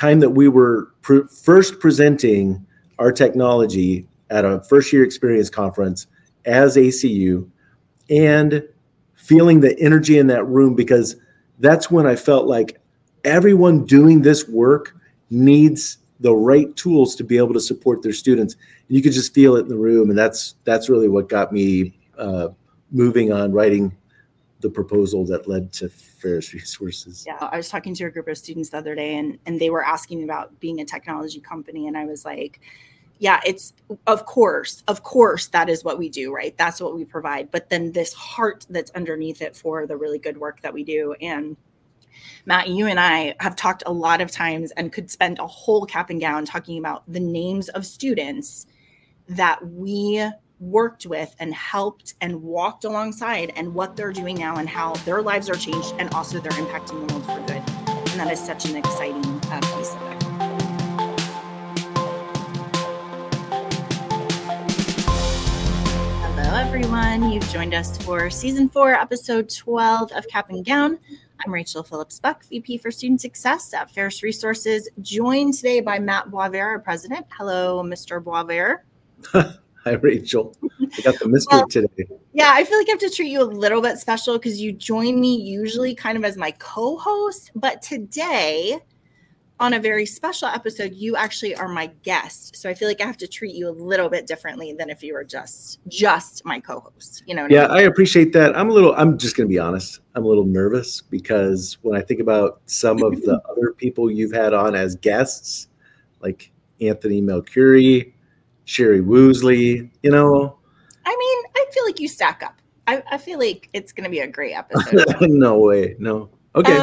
time that we were first presenting our technology at a first year experience conference as ACU, and feeling the energy in that room, because that's when I felt like everyone doing this work needs the right tools to be able to support their students. And you could just feel it in the room. And that's really what got me moving on writing the proposal that led to Pharos Resources. Yeah, I was talking to a group of students the other day, and they were asking about being a technology company. And I was like, yeah, it's of course that is what we do, right? That's what we provide. But then this heart that's underneath it for the really good work that we do. And Matt, you and I have talked a lot of times and could spend a whole Cap and Gown talking about the names of students that we worked with and helped and walked alongside, and what they're doing now and how their lives are changed, and also they're impacting the world for good. And that is such an exciting piece of it. Hello, everyone. You've joined us for Season 4, Episode 12 of Cap and Gown. I'm Rachel Phillips-Buck, VP for Student Success at Pharos Resources, joined today by Matt Boisvert, our president. Hello, Mr. Boisvert. Hi, Rachel. I got the Mr. today. Yeah, I feel like I have to treat you a little bit special because you join me usually kind of as my co-host, but today on a very special episode, you actually are my guest. So I feel like I have to treat you a little bit differently than if you were just my co-host. You know? Yeah, I appreciate that. I'm just going to be honest. I'm a little nervous because when I think about some of the other people you've had on as guests, like Anthony Mercuri, Sherry Woosley, you know. I mean, I feel like you stack up. I feel like it's going to be a great episode. No way. No. Okay.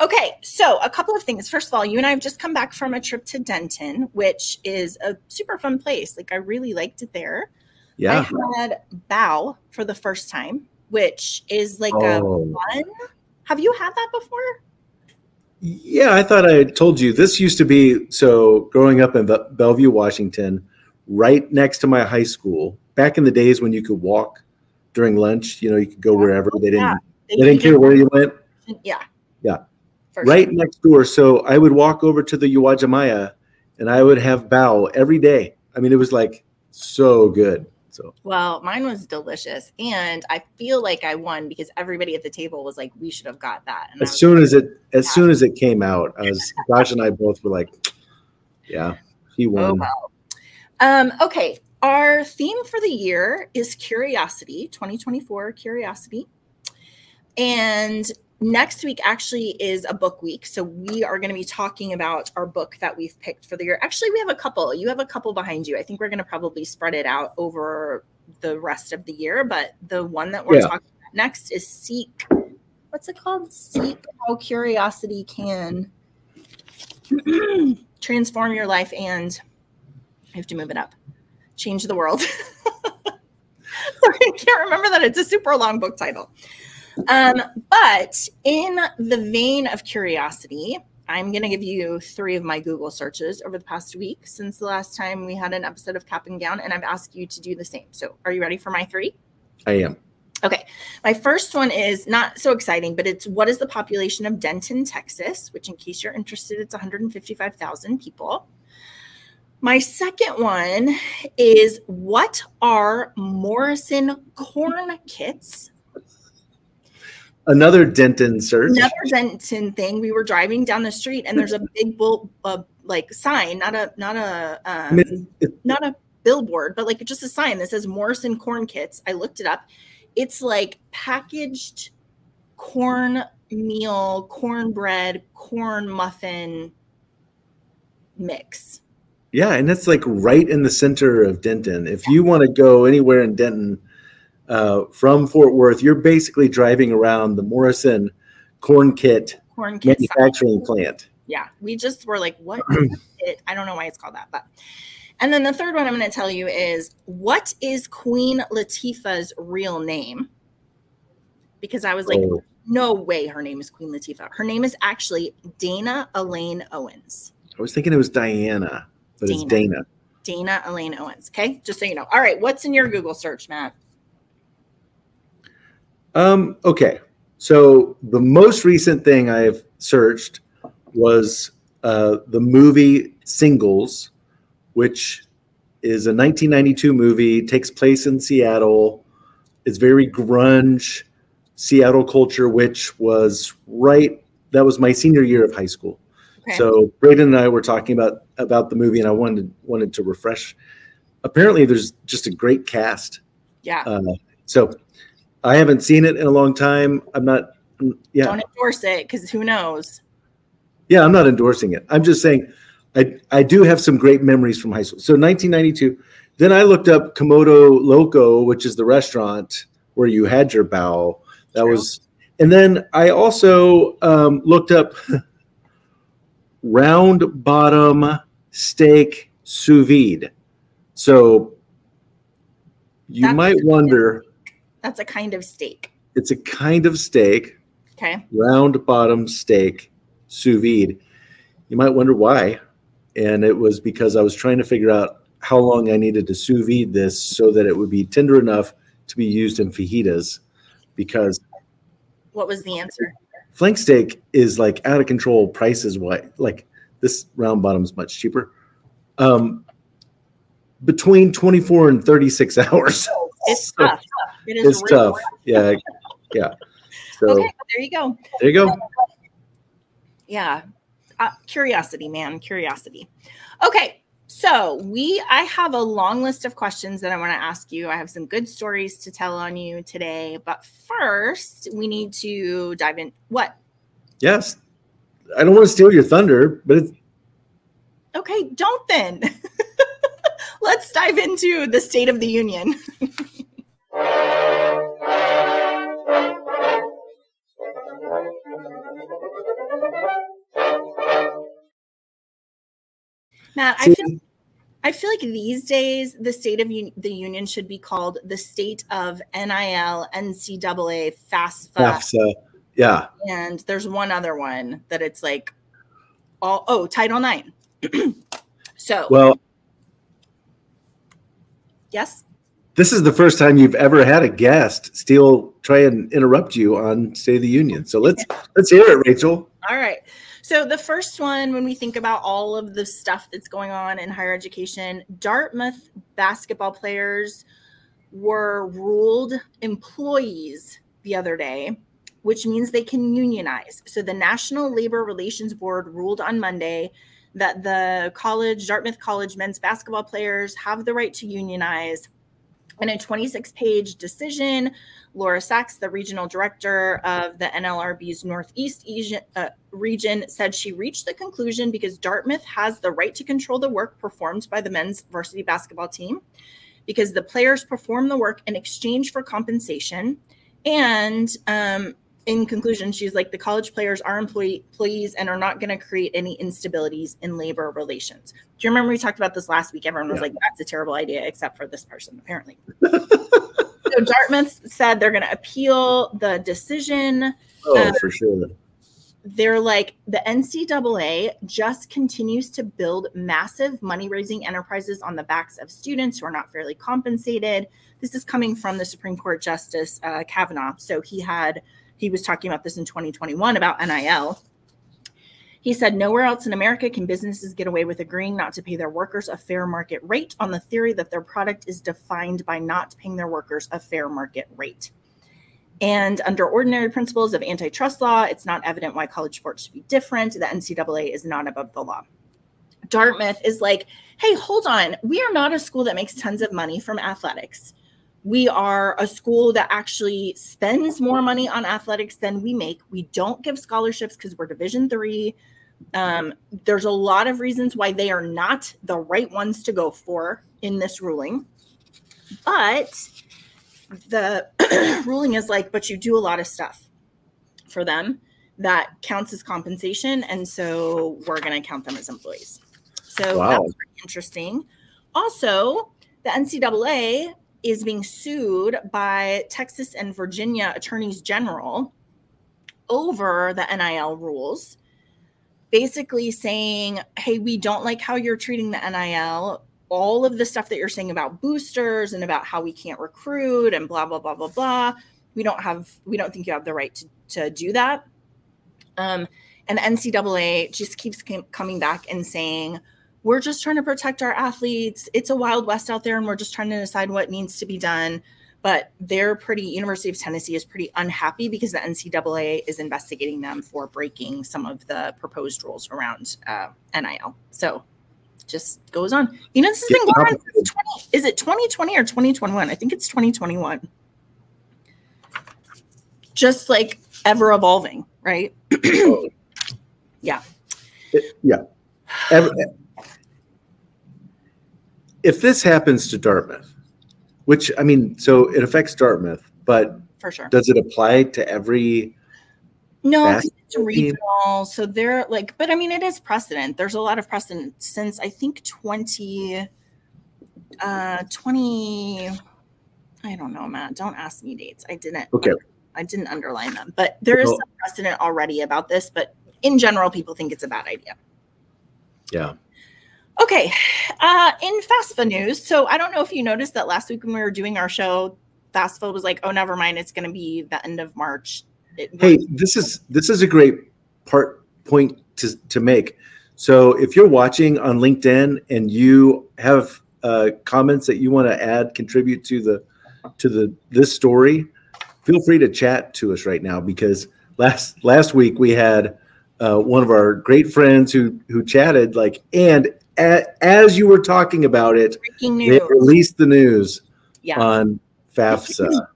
Okay. So a couple of things. First of all, you and I have just come back from a trip to Denton, which is a super fun place. Like, I really liked it there. Yeah. I had bao for the first time, which is like a fun. Have you had that before? Yeah. I thought I had told you this used to be. So growing up in Bellevue, Washington, right next to my high school, back in the days when you could walk during lunch, you know, you could go wherever. They didn't care where you went. Yeah. Yeah. Right next door. So I would walk over to the Uwajamaya and I would have bao every day. I mean, it was like so good. So, well, mine was delicious. And I feel like I won because everybody at the table was like, we should have got that. And as soon as it came out, Josh and I both were like, yeah, he won. Oh, wow. Okay. Our theme for the year is curiosity, 2024 curiosity. And next week actually is a book week. So we are going to be talking about our book that we've picked for the year. Actually, we have a couple. You have a couple behind you. I think we're going to probably spread it out over the rest of the year. But the one that we're talking about next is Seek. What's it called? Seek How Curiosity Can Transform Your Life and I have to move it up. Change the World. Sorry, I can't remember that. It's a super long book title. But in the vein of curiosity, I'm going to give you three of my Google searches over the past week since the last time we had an episode of Cap and Gown, and I've asked you to do the same. So are you ready for my three? I am. Okay. My first one is not so exciting, but it's what is the population of Denton, Texas, which in case you're interested, it's 155,000 people. My second one is what are Morrison Corn Kits? Another Denton search. Another Denton thing. We were driving down the street, and there's a big sign, not a billboard, but like just a sign that says Morrison Corn Kits. I looked it up. It's like packaged cornmeal, cornbread, corn muffin mix. Yeah, and that's like right in the center of Denton. If you want to go anywhere in Denton. From Fort Worth, you're basically driving around the Morrison Corn Kit manufacturing plant. Yeah, we just were like, what is it? I don't know why it's called that. And then the third one I'm going to tell you is, what is Queen Latifah's real name? Because I was like, no way her name is Queen Latifah. Her name is actually Dana Elaine Owens. I was thinking it was Diana, but it's Dana. Dana Elaine Owens. Okay, just so you know. All right, what's in your Google search, Matt? Okay, so the most recent thing I've searched was the movie Singles, which is a 1992 movie, takes place in Seattle. It's very grunge Seattle culture, which was right. That was my senior year of high school. Okay. So Braden and I were talking about the movie, and I wanted to refresh. Apparently there's just a great cast. Yeah. So I haven't seen it in a long time. Yeah. Don't endorse it, because who knows? Yeah, I'm not endorsing it. I'm just saying I do have some great memories from high school. So 1992. Then I looked up Komodo Loco, which is the restaurant where you had your bow. That True. Was, and then I also looked up round bottom steak sous vide. So you might wonder. That's a kind of steak. It's a kind of steak. Okay. Round bottom steak sous vide. You might wonder why. And it was because I was trying to figure out how long I needed to sous vide this so that it would be tender enough to be used in fajitas. Because what was the answer? Flank steak is like out of control prices. Why? Like this round bottom is much cheaper. Between 24 and 36 hours. It's so tough. It's really tough. Yeah. Yeah. So, okay. There you go. There you go. Yeah. Curiosity, man. Curiosity. Okay. So I have a long list of questions that I want to ask you. I have some good stories to tell on you today, but first we need to dive in. What? Yes. I don't want to steal your thunder, but it's okay. Don't then. Let's dive into the State of the Union. Matt, I feel like these days the State of the Union should be called the State of NIL, NCAA, FAFSA. Yeah. And there's one other one that it's like, Title IX. So. Well. Yes. This is the first time you've ever had a guest still try and interrupt you on State of the Union. So let's hear it, Rachel. All right. So the first one, when we think about all of the stuff that's going on in higher education, Dartmouth basketball players were ruled employees the other day, which means they can unionize. So the National Labor Relations Board ruled on Monday that the Dartmouth College men's basketball players have the right to unionize. In a 26-page decision, Laura Sachs, the regional director of the NLRB's Northeast region, said she reached the conclusion because Dartmouth has the right to control the work performed by the men's varsity basketball team, because the players perform the work in exchange for compensation. And in conclusion, she's like, the college players are employees and are not going to create any instabilities in labor relations. Do you remember we talked about this last week? Everyone was like, that's a terrible idea, except for this person, apparently. So Dartmouth said they're going to appeal the decision. Oh, for sure. They're like, the NCAA just continues to build massive money-raising enterprises on the backs of students who are not fairly compensated. This is coming from the Supreme Court Justice Kavanaugh. So he was talking about this in 2021 about NIL. He said, nowhere else in America can businesses get away with agreeing not to pay their workers a fair market rate on the theory that their product is defined by not paying their workers a fair market rate. And under ordinary principles of antitrust law, it's not evident why college sports should be different. The NCAA is not above the law. Dartmouth is like, hey, hold on. We are not a school that makes tons of money from athletics. We are a school that actually spends more money on athletics than we make. We don't give scholarships because we're Division III. There's a lot of reasons why they are not the right ones to go for in this ruling. But the ruling is like, but you do a lot of stuff for them that counts as compensation. And so we're going to count them as employees. So Wow. That's pretty interesting. Also, the NCAA is being sued by Texas and Virginia attorneys general over the NIL rules, basically saying, hey, we don't like how you're treating the NIL, all of the stuff that you're saying about boosters and about how we can't recruit and blah, blah, blah, blah, blah. We don't think you have the right to do that. And NCAA just keeps coming back and saying, we're just trying to protect our athletes. It's a wild west out there, and we're just trying to decide what needs to be done. But they're pretty, University of Tennessee is pretty unhappy because the NCAA is investigating them for breaking some of the proposed rules around NIL. So just goes on. You know, this has been going on since is it 2020 or 2021? I think it's 2021. Just like ever evolving, right? Yeah. Yeah. If this happens to Dartmouth, which, I mean, so it affects Dartmouth, but for sure. Does it apply to every? No, because it's regional. So they're like, but I mean, it is precedent. There's a lot of precedent since I think 20, I don't know, Matt, don't ask me dates. I didn't underline them, but there is some precedent already about this, but in general, people think it's a bad idea. Yeah. Okay. In FAFSA news. So I don't know if you noticed that last week when we were doing our show, FAFSA was like, oh, never mind. It's going to be the end of March. This is a great point to make. So if you're watching on LinkedIn and you have comments that you want to add, contribute to this story, feel free to chat to us right now, because last week we had one of our great friends who chatted like, and as you were talking about it, they released the news on FAFSA.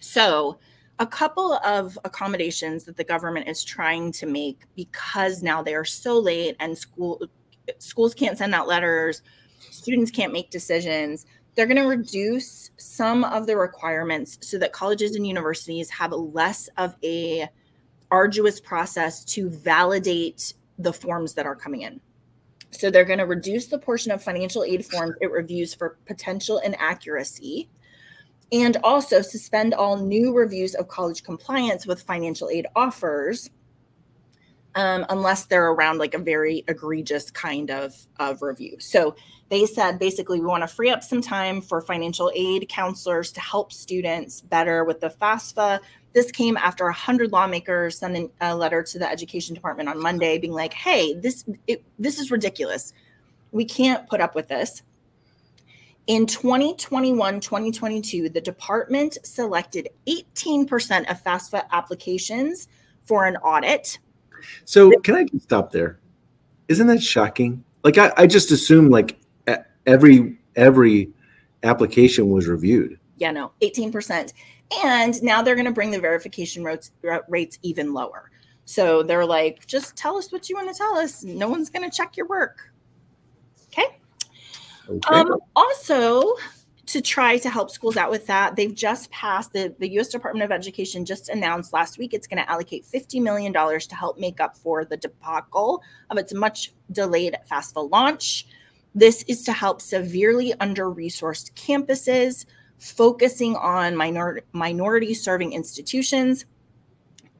So a couple of accommodations that the government is trying to make, because now they are so late and schools can't send out letters, students can't make decisions. They're going to reduce some of the requirements so that colleges and universities have less of a arduous process to validate the forms that are coming in. So they're going to reduce the portion of financial aid forms it reviews for potential inaccuracy, and also suspend all new reviews of college compliance with financial aid offers, unless they're around like a very egregious kind of review. So they said, basically, we want to free up some time for financial aid counselors to help students better with the FAFSA. This came after 100 lawmakers sent a letter to the education department on Monday being like, hey, this is ridiculous. We can't put up with this. In 2021, 2022, the department selected 18% of FAFSA applications for an audit. So can I just stop there? Isn't that shocking? Like, I just assumed like every application was reviewed. Yeah, no, 18%. And now they're going to bring the verification rates even lower. So they're like, just tell us what you want to tell us. No one's going to check your work. Okay. Also, to try to help schools out with that, they've just passed, the U.S. Department of Education just announced last week it's going to allocate $50 million to help make up for the debacle of its much-delayed FAFSA launch. This is to help severely under-resourced campuses, focusing on minority-serving institutions.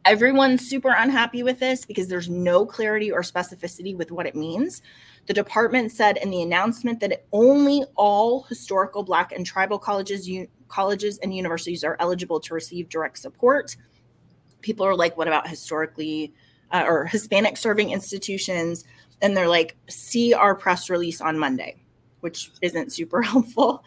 Everyone's super unhappy with this because there's no clarity or specificity with what it means. The department said in the announcement that only all historical Black and tribal colleges and universities are eligible to receive direct support. People are like, what about historically or Hispanic serving institutions? And they're like, see our press release on Monday, which isn't super helpful.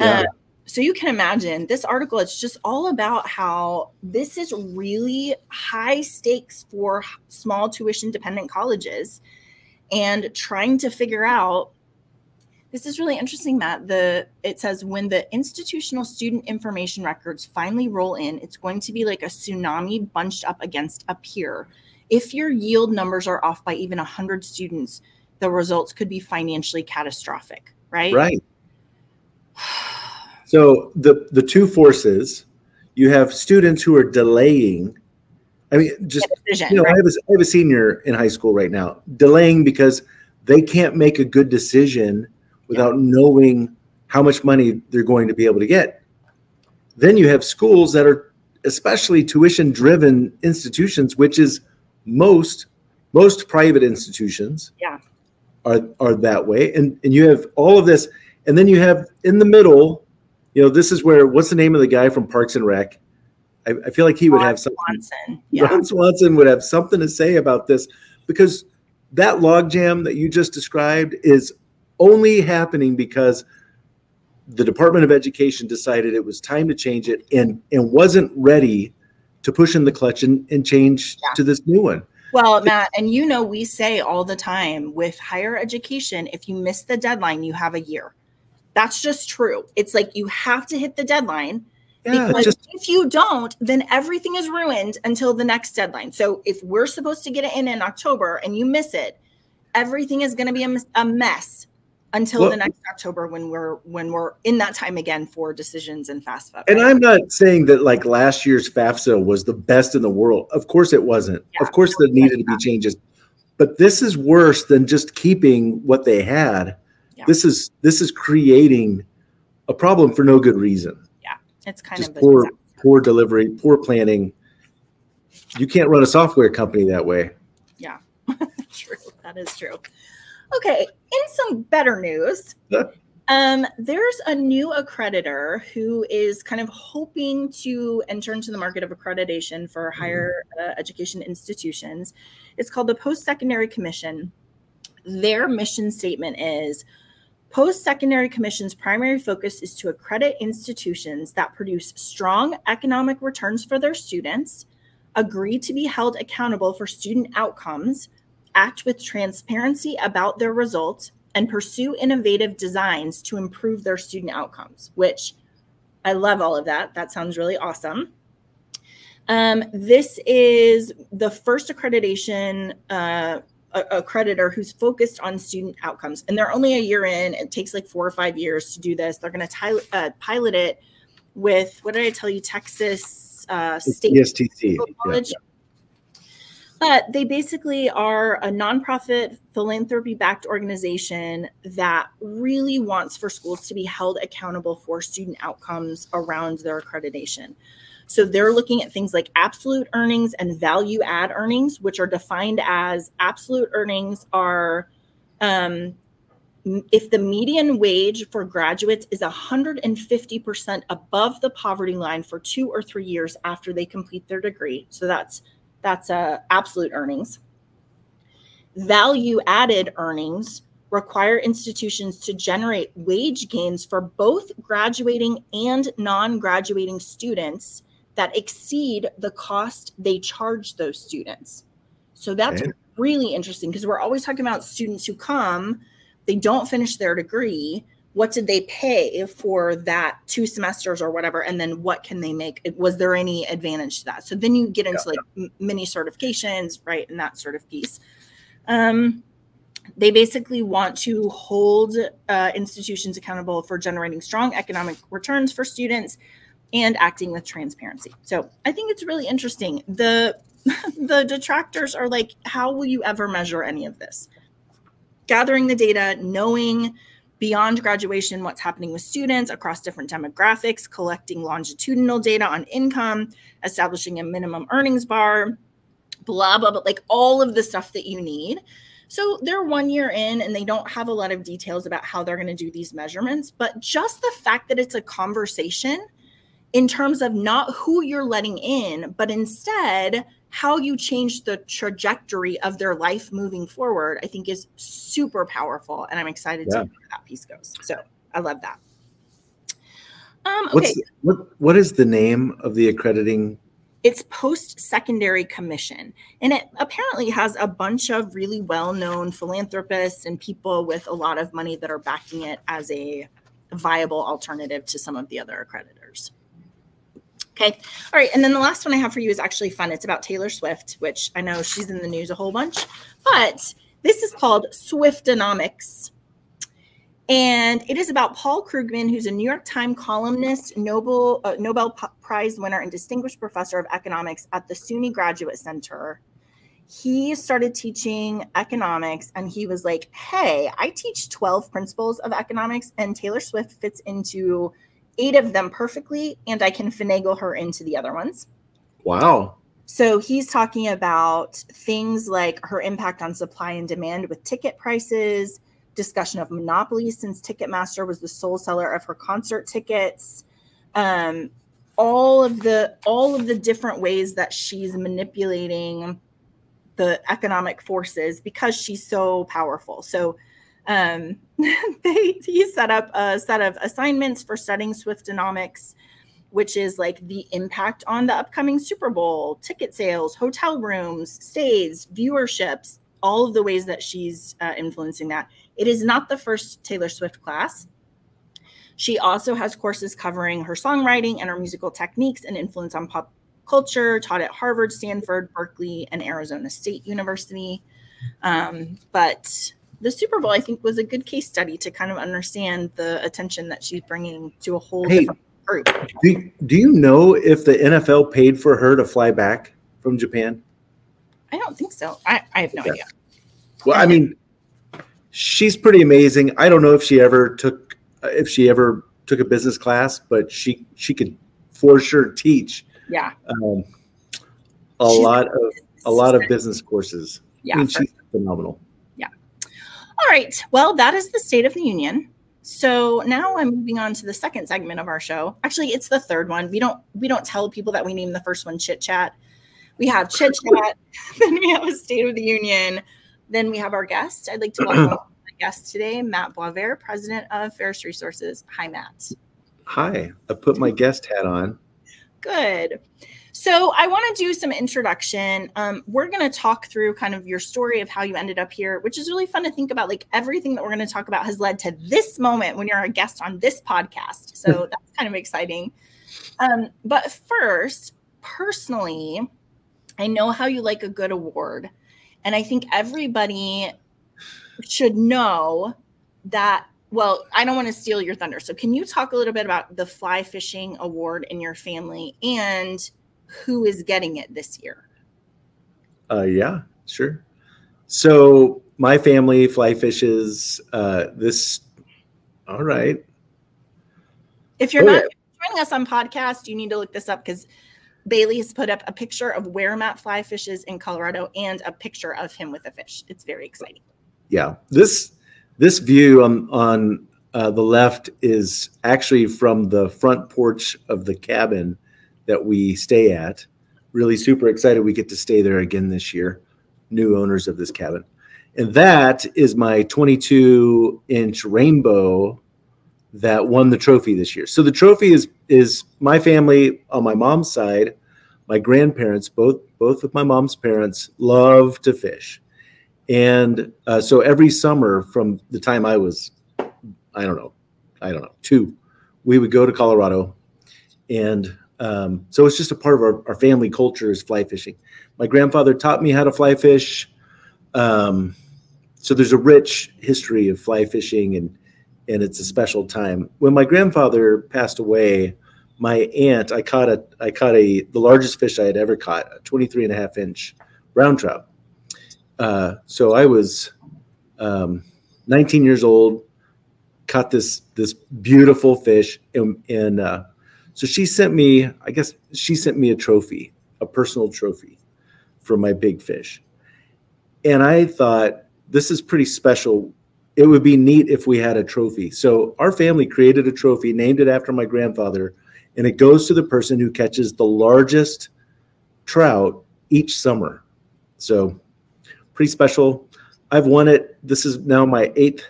Yeah. So you can imagine this article, it's just all about how this is really high stakes for small tuition dependent colleges and trying to figure out, this is really interesting, Matt, it says when the institutional student information records finally roll in, it's going to be like a tsunami bunched up against a pier. If your yield numbers are off by even 100 students, the results could be financially catastrophic, right? Right. So the two forces, you have students who are delaying. I mean, just, decision, you know, right? I have a senior in high school right now delaying because they can't make a good decision without knowing how much money they're going to be able to get. Then you have schools that are especially tuition-driven institutions, which is most private institutions are that way. And you have all of this. And then you have in the middle, you know, this is where, what's the name of the guy from Parks and Rec? I feel like he would have something. Swanson. Yeah. Ron Swanson would have something to say about this, because that logjam that you just described is only happening because the Department of Education decided it was time to change it and wasn't ready to push in the clutch and change to this new one. Well, Matt, and you know, we say all the time with higher education, if you miss the deadline, you have a year. That's just true. It's like you have to hit the deadline. Yeah, because if you don't, then everything is ruined until the next deadline. So if we're supposed to get it in October and you miss it, everything is going to be a mess until the next October when we're in that time again for decisions and FAFSA. Right? And I'm not saying that like last year's FAFSA was the best in the world. Of course it wasn't. Yeah, of course there needed to be changes. But this is worse than just keeping what they had. Yeah. This is creating a problem for no good reason. It's kind just of poor delivery, poor planning. You can't run a software company that way. Yeah, true. That is true. Okay, in some better news, there's a new accreditor who is kind of hoping to enter into the market of accreditation for higher education institutions. It's called the Post-Secondary Commission. Their mission statement is, Post-Secondary Commission's primary focus is to accredit institutions that produce strong economic returns for their students, agree to be held accountable for student outcomes, act with transparency about their results, and pursue innovative designs to improve their student outcomes, which I love all of that. That sounds really awesome. This is the first accreditation accreditor who's focused on student outcomes, and they're only a year in. It takes like 4 or 5 years to do this. They're going to pilot it with, what did I tell you, Texas State College. Yeah. But they basically are a nonprofit philanthropy-backed organization that really wants for schools to be held accountable for student outcomes around their accreditation. So they're looking at things like absolute earnings and value add earnings, which are defined as absolute earnings are if the median wage for graduates is 150% above the poverty line for 2 or 3 years after they complete their degree. So that's absolute earnings. Value added earnings require institutions to generate wage gains for both graduating and non-graduating students that exceed the cost they charge those students. So that's really interesting, because we're always talking about students who come, they don't finish their degree. What did they pay for that 2 semesters or whatever? And then what can they make? Was there any advantage to that? So then you get into like mini certifications, right? And that sort of piece. They basically want to hold institutions accountable for generating strong economic returns for students and acting with transparency. So I think it's really interesting. The detractors are like, how will you ever measure any of this? Gathering the data, knowing beyond graduation what's happening with students across different demographics, collecting longitudinal data on income, establishing a minimum earnings bar, blah, blah, blah, like all of the stuff that you need. So they're 1 year in and they don't have a lot of details about how they're going to do these measurements. But just the fact that it's a conversation in terms of not who you're letting in, but instead how you change the trajectory of their life moving forward, I think is super powerful. And I'm excited to see where that piece goes. So I love that. Okay. What is the name of the accrediting? It's Post-Secondary Commission, and it apparently has a bunch of really well-known philanthropists and people with a lot of money that are backing it as a viable alternative to some of the other accreditors. Okay. All right. And then the last one I have for you is actually fun. It's about Taylor Swift, which I know she's in the news a whole bunch, but this is called Swiftonomics. And it is about Paul Krugman, who's a New York Times columnist, Nobel Prize winner, and distinguished professor of economics at the SUNY Graduate Center. He started teaching economics, and he was like, hey, I teach 12 principles of economics, and Taylor Swift fits into 8 of them perfectly, and I can finagle her into the other ones. Wow. So he's talking about things like her impact on supply and demand with ticket prices, discussion of monopolies since Ticketmaster was the sole seller of her concert tickets, all of the different ways that she's manipulating the economic forces because she's so powerful. So he set up a set of assignments for studying Swiftonomics, which is like the impact on the upcoming Super Bowl, ticket sales, hotel rooms, stays, viewerships, all of the ways that she's influencing that. It is not the first Taylor Swift class. She also has courses covering her songwriting and her musical techniques and influence on pop culture, taught at Harvard, Stanford, Berkeley, and Arizona State University. But the Super Bowl, I think, was a good case study to kind of understand the attention that she's bringing to a whole different group. Do you know if the NFL paid for her to fly back from Japan? I don't think so. I have no idea. Well, I mean, she's pretty amazing. I don't know if she ever took a business class, but she could for sure teach. Yeah. A lot of business courses. Yeah. I mean, she's phenomenal. Yeah. All right. Well, that is the State of the Union. So now I'm moving on to the second segment of our show. Actually, it's the third one. We don't tell people that we named the first one Chit Chat. We have Chit Chat, then we have a State of the Union, then we have our guest. I'd like to welcome our guest today, Matt Boisvert, president of Pharos Resources. Hi, Matt. Hi. I put my guest hat on. Good. So I want to do some introduction. We're going to talk through kind of your story of how you ended up here, which is really fun to think about. Like everything that we're going to talk about has led to this moment when you're a guest on this podcast. So that's kind of exciting. But first, personally, I know how you like a good award. And I think everybody should know that, well, I don't want to steal your thunder. So can you talk a little bit about the fly fishing award in your family and who is getting it this year? Yeah, sure. So my family fly fishes all right. If you're not joining us on podcast, you need to look this up because Bailey has put up a picture of where Matt fly fishes in Colorado and a picture of him with a fish. It's very exciting. Yeah. This view on the left is actually from the front porch of the cabin that we stay at. Really super excited we get to stay there again this year. New owners of this cabin. And that is my 22-inch rainbow that won the trophy this year. So the trophy is my family on my mom's side. My grandparents, both of my mom's parents, love to fish. And so every summer from the time I was, I don't know, two, we would go to Colorado. And so it's just a part of our family culture is fly fishing. My grandfather taught me how to fly fish. So there's a rich history of fly fishing and it's a special time. When my grandfather passed away, my aunt, I caught the largest fish I had ever caught, a 23.5-inch brown trout. So I was 19 years old, caught this beautiful fish. And so she sent me a trophy, a personal trophy for my big fish. And I thought, this is pretty special. It would be neat if we had a trophy. So our family created a trophy, named it after my grandfather, and it goes to the person who catches the largest trout each summer. So pretty special. I've won it. This is now my 8th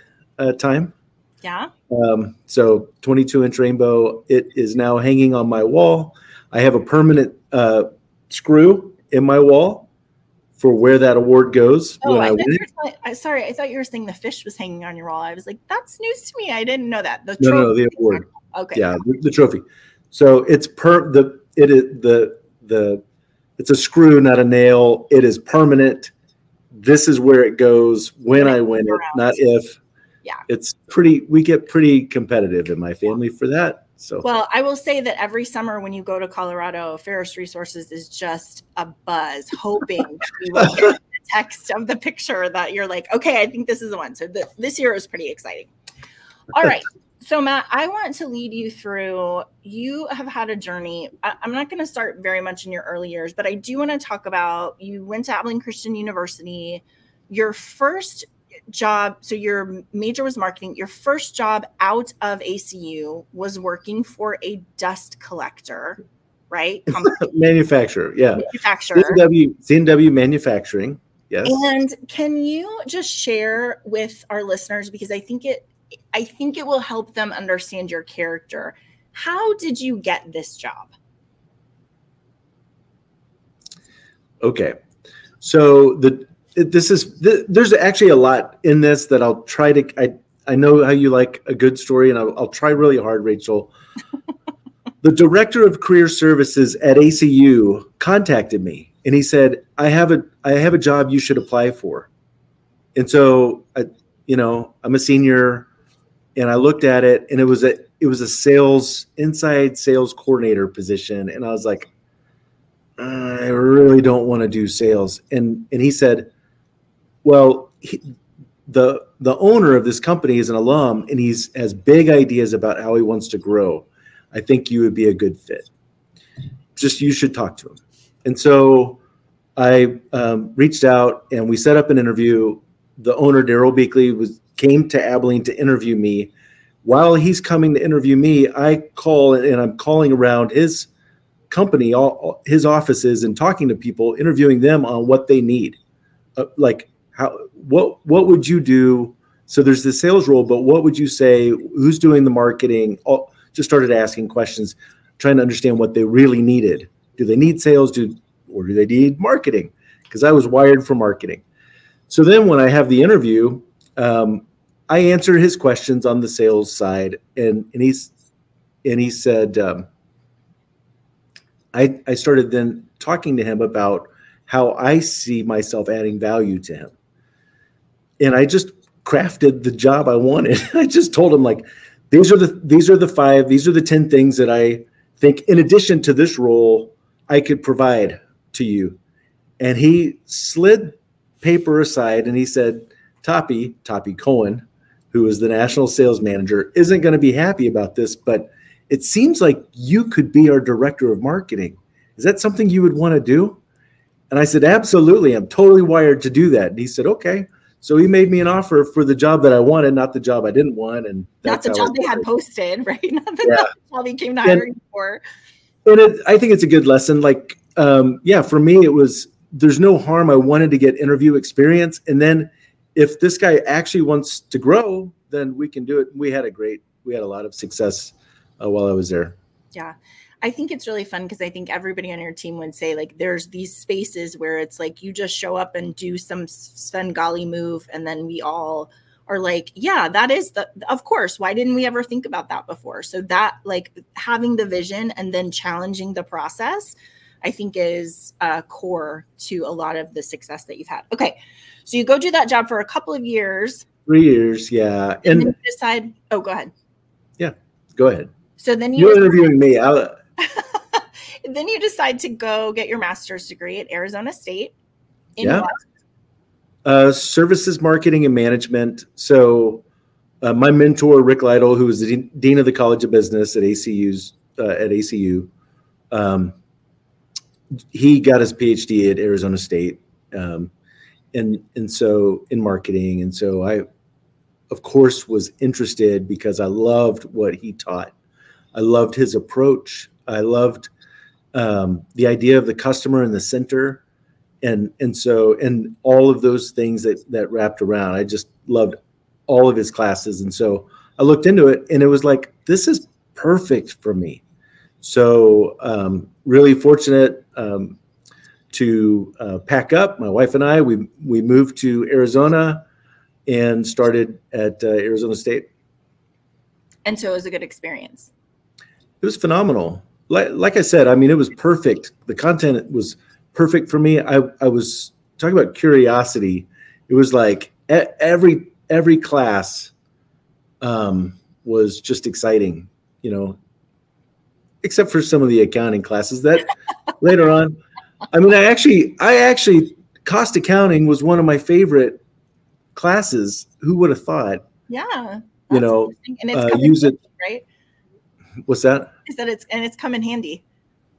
time. Yeah. So 22-inch rainbow. It is now hanging on my wall. I have a permanent screw in my wall for where that award goes. Oh, when I win it. Sorry, I thought you were saying the fish was hanging on your wall. I was like, that's news to me. I didn't know that. No, the award. Okay. Yeah, the trophy. So it's it's a screw, not a nail. It is permanent. This is where it goes when I win it, not if. Yeah. We get pretty competitive in my family for that. So. Well, I will say that every summer when you go to Colorado, Pharos Resources is just a buzz, hoping that we will get the text of the picture that you're like, okay, I think this is the one. So this year was pretty exciting. All right. So, Matt, I want to lead you through. You have had a journey. I'm not going to start very much in your early years, but I do want to talk about you went to Abilene Christian University. Your first job, so your major was marketing. Your first job out of ACU was working for a dust collector right? Manufacturer, yeah. Manufacturer. C&W Manufacturing, yes. And can you just share with our listeners, because I think it will help them understand your character. How did you get this job? Okay. So there's actually a lot in this that I'll try to, I know how you like a good story, and I'll try really hard, Rachel. The director of career services at ACU contacted me, and he said, I have a job you should apply for. And so I'm a senior, and I looked at it, and it was a inside sales coordinator position, and I was like, I really don't want to do sales. And he said, well, the owner of this company is an alum, and he has big ideas about how he wants to grow. I think you would be a good fit. Just you should talk to him. And so I reached out, and we set up an interview. The owner, Daryl Beakley, came to Abilene to interview me. While he's coming to interview me, I call, and I'm calling around his company, all his offices, and talking to people, interviewing them on what they need. What would you do? So there's the sales role, but what would you say? Who's doing the marketing? Just started asking questions, trying to understand what they really needed. Do they need sales? Or do they need marketing? Because I was wired for marketing. So then when I have the interview, I answered his questions on the sales side, and he said, I started then talking to him about how I see myself adding value to him. And I just crafted the job I wanted. I just told him, like, these are the 10 things that I think, in addition to this role, I could provide to you. And he slid paper aside, and he said, Toppy Cohen, who is the national sales manager, isn't going to be happy about this, but it seems like you could be our director of marketing. Is that something you would want to do? And I said, absolutely. I'm totally wired to do that. And he said, okay. So he made me an offer for the job that I wanted, not the job I didn't want. And that's the job they had posted, right? Not the job he came to hiring for. And I think it's a good lesson. Like, for me, it was, there's no harm. I wanted to get interview experience. And then if this guy actually wants to grow, then we can do it. We had a lot of success while I was there. Yeah. I think it's really fun, because I think everybody on your team would say, like, there's these spaces where it's like you just show up and do some Svengali move, and then we all are like, yeah, that is of course, why didn't we ever think about that before? So that, like, having the vision and then challenging the process, I think is core to a lot of the success that you've had. Okay. So you go do that job for a couple of years. 3 years. Yeah. And then you decide, oh, go ahead. Yeah, go ahead. So then you're interviewing me. Then you decide to go get your master's degree at Arizona State. Services, marketing, and management. So my mentor, Rick Lytle, who was the dean of the College of Business at ACU, he got his PhD at Arizona State, and so in marketing. And so I, of course, was interested because I loved what he taught. I loved his approach. I loved the idea of the customer in the center, and so all of those things that wrapped around. I just loved all of his classes, and so I looked into it, and it was like, this is perfect for me. So really fortunate to pack up. My wife and I we moved to Arizona and started at Arizona State. And so it was a good experience. It was phenomenal. Like I said, I mean, it was perfect. The content was perfect for me. I was talking about curiosity. It was like every class was just exciting, except for some of the accounting classes that later on. I mean, I actually cost accounting was one of my favorite classes. Who would have thought? Yeah. And it's use it. Right. What's that? Is that it's come in handy.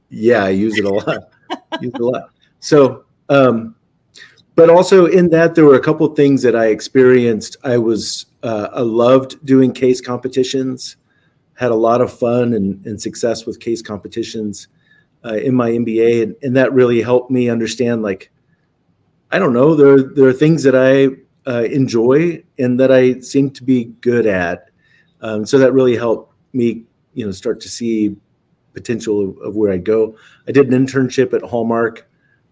Yeah, I use it a lot. So, but also in that, there were a couple of things that I experienced. I loved doing case competitions, had a lot of fun and success with case competitions. in my MBA, and that really helped me understand, like, I don't know, there are things that I enjoy and that I seem to be good at. So that really helped me, start to see potential of where I go. I did an internship at Hallmark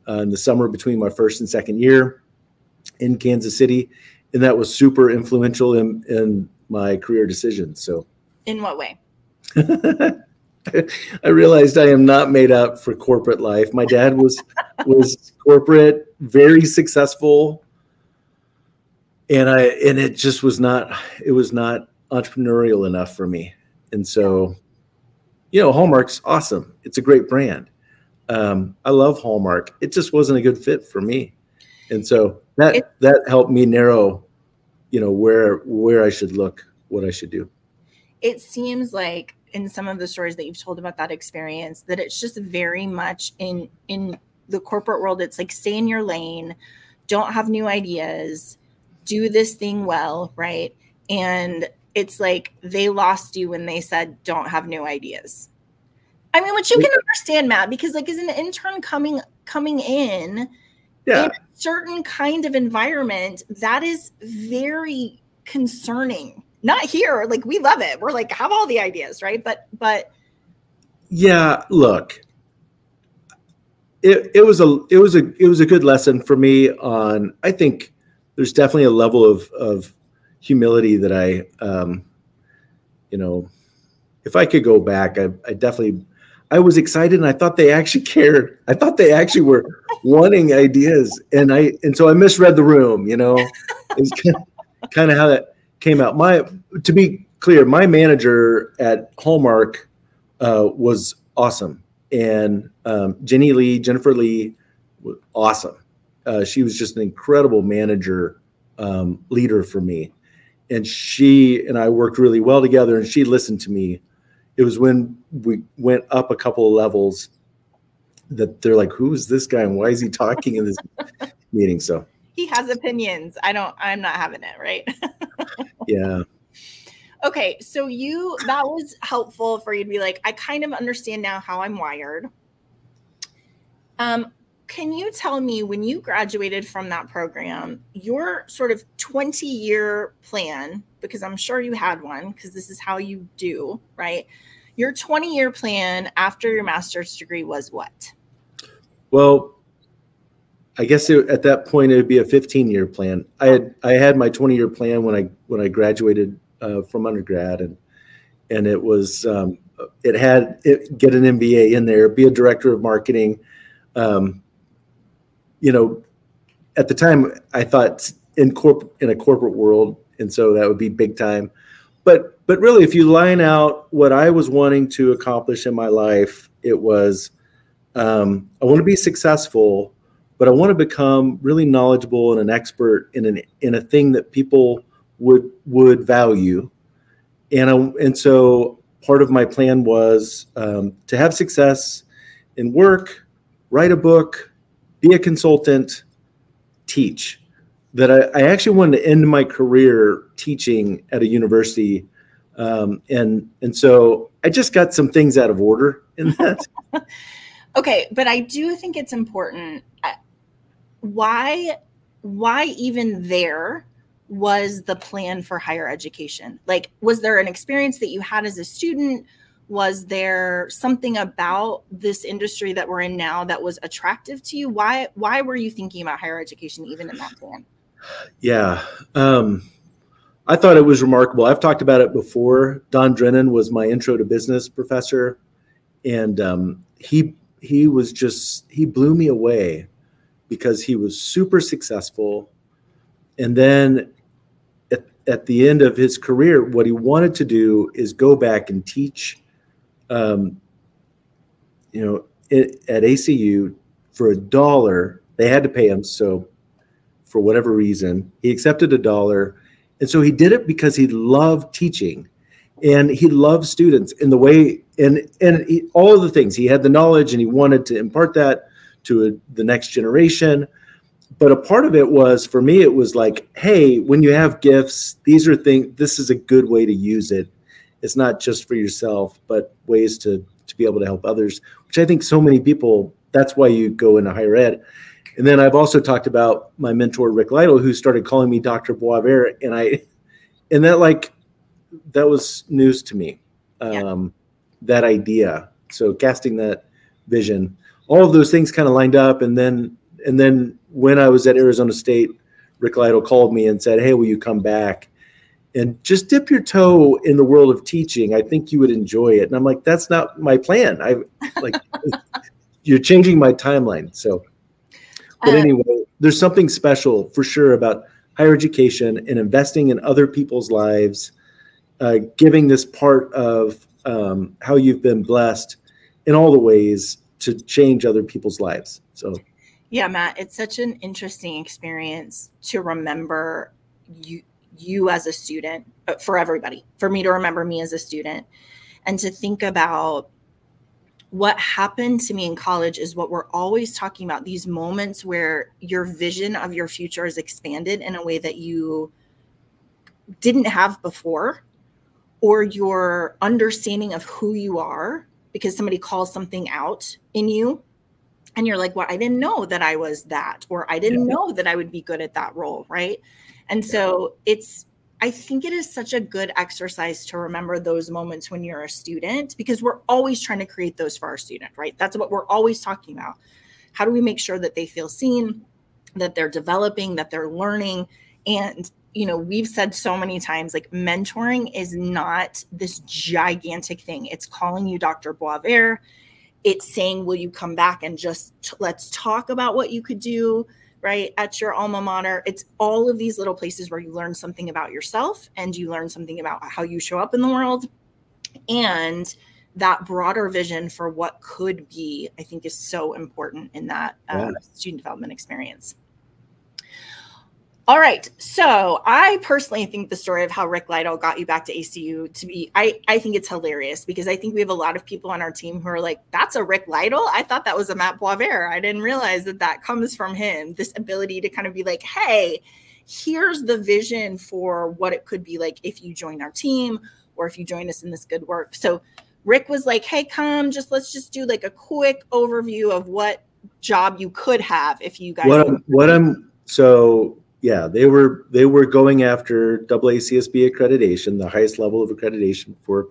in the summer between my first and second year in Kansas City, and that was super influential in my career decisions. So, in what way? I realized I am not made up for corporate life. My dad was corporate, very successful, and it just was not. It was not entrepreneurial enough for me, and so, Hallmark's awesome. It's a great brand. I love Hallmark. It just wasn't a good fit for me, and so that helped me narrow, where I should look, what I should do. It seems like in some of the stories that you've told about that experience, that it's just very much in the corporate world. It's like, stay in your lane, don't have new ideas, do this thing well, right? And it's like they lost you when they said, don't have new ideas. I mean, which you can understand, Matt, because like as an intern coming in, in a certain kind of environment, that is very concerning. Not here. Like, we love it. We're like, have all the ideas, right? But yeah, look, it was a good lesson for me on, I think there's definitely a level of humility that I if I could go back, I was excited, and I thought they actually cared. I thought they actually were wanting ideas. And so I misread the room, it's kind of how that came out. To be clear, my manager at Hallmark was awesome, and Jennifer Lee was awesome. She was just an incredible manager, leader for me, and she and I worked really well together, and she listened to me. It was when we went up a couple of levels that they're like, who is this guy and why is he talking in this meeting? So he has opinions. I'm not having it, right? Yeah. Okay. So that was helpful for you to be like, I kind of understand now how I'm wired. Can you tell me, when you graduated from that program, your sort of 20-year plan, because I'm sure you had one, because this is how you do, right? Your 20-year plan after your master's degree was what? Well, I guess at that point it would be a 15-year plan. I had my 20-year plan when I graduated from undergrad, and it was get an MBA in there, be a director of marketing. At the time I thought in a corporate world, and so that would be big time. But really, if you line out what I was wanting to accomplish in my life, it was I want to be successful, but I want to become really knowledgeable and an expert in a thing that people would value. And so part of my plan was to have success in work, write a book, be a consultant, teach. That I actually wanted to end my career teaching at a university. And so I just got some things out of order in that. Okay, but I do think it's important. Why even there was the plan for higher education? Like, was there an experience that you had as a student? Was there something about this industry that we're in now that was attractive to you? Why were you thinking about higher education even in that plan? Yeah. I thought it was remarkable. I've talked about it before. Don Drennan was my intro to business professor, and he was just, he blew me away, because he was super successful. And then at the end of his career, what he wanted to do is go back and teach, at ACU for $1. They had to pay him. So for whatever reason, he accepted $1. And so he did it because he loved teaching and he loved students in the way, and he, all of the things. He had the knowledge and he wanted to impart that to the next generation. But a part of it was, for me, it was like, hey, when you have gifts, these are things, this is a good way to use it. It's not just for yourself, but ways to to be able to help others, which I think so many people, that's why you go into higher ed. And then I've also talked about my mentor, Rick Lytle, who started calling me Dr. Boisvert, and that that was news to me, that idea. So casting that vision, all of those things kind of lined up. And then when I was at Arizona State, Rick Lytle called me and said, "Hey, will you come back and just dip your toe in the world of teaching? I think you would enjoy it." And I'm like, that's not my plan. You're changing my timeline. So, but anyway, there's something special for sure about higher education and investing in other people's lives, giving this part of how you've been blessed in all the ways to change other people's lives. So, yeah, Matt, it's such an interesting experience to remember you as a student, but for everybody, for me to remember me as a student and to think about what happened to me in college is what we're always talking about, these moments where your vision of your future is expanded in a way that you didn't have before, or your understanding of who you are because somebody calls something out in you. And you're like, well, I didn't know that I was that, or I didn't know that I would be good at that role, right? And so I think it is such a good exercise to remember those moments when you're a student, because we're always trying to create those for our student, right? That's what we're always talking about. How do we make sure that they feel seen, that they're developing, that they're learning? And, we've said so many times, mentoring is not this gigantic thing. It's calling you Dr. Boisvert. It's saying, will you come back and just let's talk about what you could do right at your alma mater. It's all of these little places where you learn something about yourself and you learn something about how you show up in the world. And that broader vision for what could be, I think, is so important in that student development experience. All right. So I personally think the story of how Rick Lytle got you back to ACU I think it's hilarious, because I think we have a lot of people on our team who are like, that's a Rick Lytle? I thought that was a Matt Boisvert. I didn't realize that comes from him. This ability to kind of be like, hey, here's the vision for what it could be like if you join our team or if you join us in this good work. So Rick was like, hey, let's just do a quick overview of what job you could have if you guys. Yeah, they were going after AACSB accreditation, the highest level of accreditation for